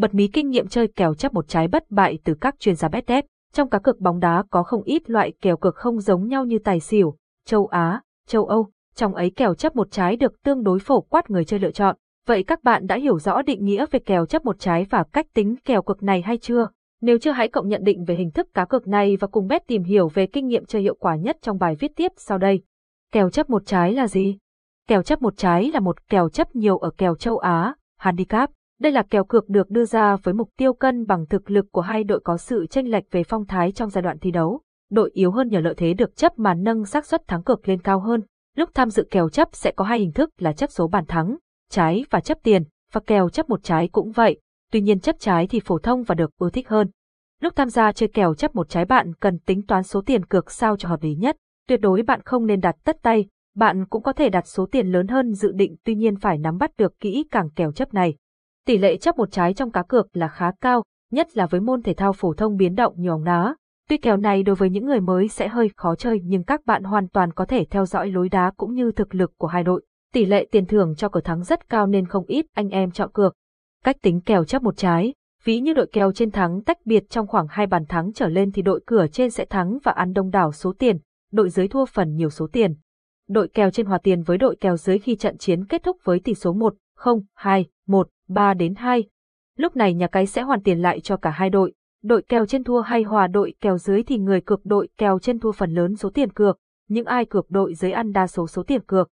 bật mí kinh nghiệm chơi kèo chấp một trái bất bại từ các chuyên gia bet dev. Trong cá cược bóng đá có không ít loại kèo cược không giống nhau như tài xỉu, châu Á, châu Âu, trong ấy kèo chấp một trái được tương đối phổ quát người chơi lựa chọn. Vậy các bạn đã hiểu rõ định nghĩa về kèo chấp một trái và cách tính kèo cược này hay chưa? Nếu chưa, hãy cộng nhận định về hình thức cá cược này và cùng bet tìm hiểu về kinh nghiệm chơi hiệu quả nhất trong bài viết tiếp sau đây. Kèo chấp một trái là gì? Kèo chấp một trái là một kèo chấp nhiều ở kèo châu Á, handicap. Đây là kèo cược được đưa ra với mục tiêu cân bằng thực lực của hai đội có sự chênh lệch về phong thái trong giai đoạn thi đấu. Đội yếu hơn nhờ lợi thế được chấp mà nâng xác suất thắng cược lên cao hơn. Lúc tham dự kèo chấp sẽ có hai hình thức là chấp số bàn thắng, trái và chấp tiền, và kèo chấp một trái cũng vậy. Tuy nhiên chấp trái thì phổ thông và được ưa thích hơn. Lúc tham gia chơi kèo chấp một trái bạn cần tính toán số tiền cược sao cho hợp lý nhất. Tuyệt đối bạn không nên đặt tất tay, bạn cũng có thể đặt số tiền lớn hơn dự định, tuy nhiên phải nắm bắt được kỹ càng kèo chấp này. Tỷ lệ chấp một trái trong cá cược là khá cao, nhất là với môn thể thao phổ thông biến động như bóng đá. Tuy kèo này đối với những người mới sẽ hơi khó chơi nhưng các bạn hoàn toàn có thể theo dõi lối đá cũng như thực lực của hai đội. Tỷ lệ tiền thưởng cho cờ thắng rất cao nên không ít anh em chọn cược. Cách tính kèo chấp một trái, ví như đội kèo trên thắng tách biệt trong khoảng 2 bàn thắng trở lên thì đội cửa trên sẽ thắng và ăn đông đảo số tiền, đội dưới thua phần nhiều số tiền. Đội kèo trên hòa tiền với đội kèo dưới khi trận chiến kết thúc với tỷ số 1-0, 2-1, 3-2. Lúc này nhà cái sẽ hoàn tiền lại cho cả hai đội. Đội kèo trên thua hay hòa đội kèo dưới thì người cược đội kèo trên thua phần lớn số tiền cược, những ai cược đội dưới ăn đa số số tiền cược.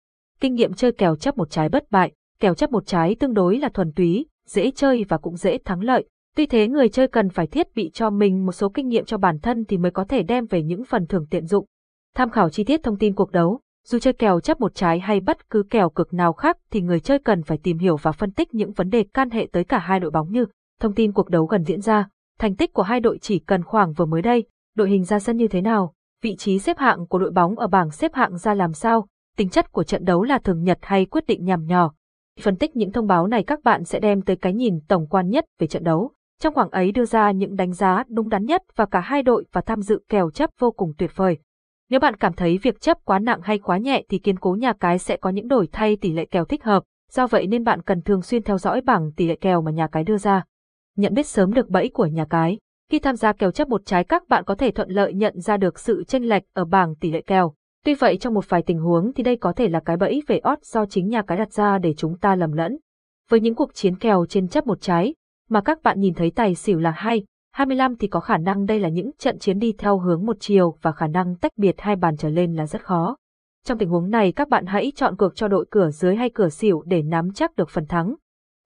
Kinh nghiệm chơi kèo chấp một trái bất bại, kèo chấp một trái tương đối là thuần túy, dễ chơi và cũng dễ thắng lợi. Tuy thế người chơi cần phải thiết bị cho mình một số kinh nghiệm cho bản thân thì mới có thể đem về những phần thưởng tiện dụng. Tham khảo chi tiết thông tin cuộc đấu. Dù chơi kèo chấp một trái hay bất cứ kèo cược nào khác thì người chơi cần phải tìm hiểu và phân tích những vấn đề can hệ tới cả hai đội bóng như thông tin cuộc đấu gần diễn ra, thành tích của hai đội chỉ cần khoảng vừa mới đây, đội hình ra sân như thế nào, vị trí xếp hạng của đội bóng ở bảng xếp hạng ra làm sao, tính chất của trận đấu là thường nhật hay quyết định nhằm nhỏ. Phân tích những thông báo này các bạn sẽ đem tới cái nhìn tổng quan nhất về trận đấu, trong khoảng ấy đưa ra những đánh giá đúng đắn nhất và cả hai đội và tham dự kèo chấp vô cùng tuyệt vời. Nếu bạn cảm thấy việc chấp quá nặng hay quá nhẹ thì kiên cố nhà cái sẽ có những đổi thay tỷ lệ kèo thích hợp, do vậy nên bạn cần thường xuyên theo dõi bảng tỷ lệ kèo mà nhà cái đưa ra. Nhận biết sớm được bẫy của nhà cái. Khi tham gia kèo chấp một trái các bạn có thể thuận lợi nhận ra được sự chênh lệch ở bảng tỷ lệ kèo. Tuy vậy trong một vài tình huống thì đây có thể là cái bẫy về odds do chính nhà cái đặt ra để chúng ta lầm lẫn. Với những cuộc chiến kèo trên chấp một trái mà các bạn nhìn thấy tài xỉu là 2-25 thì có khả năng đây là những trận chiến đi theo hướng một chiều và khả năng tách biệt 2 bàn trở lên là rất khó. Trong tình huống này các bạn hãy chọn cược cho đội cửa dưới hay cửa xỉu để nắm chắc được phần thắng.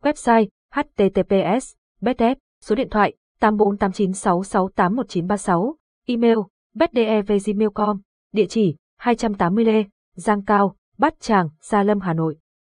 Website https://bet.dev, số điện thoại 848966819336, email bet@dev.gmail.com, địa chỉ 280 Lê, Giang Cao, Bát Tràng, Gia Lâm, Hà Nội.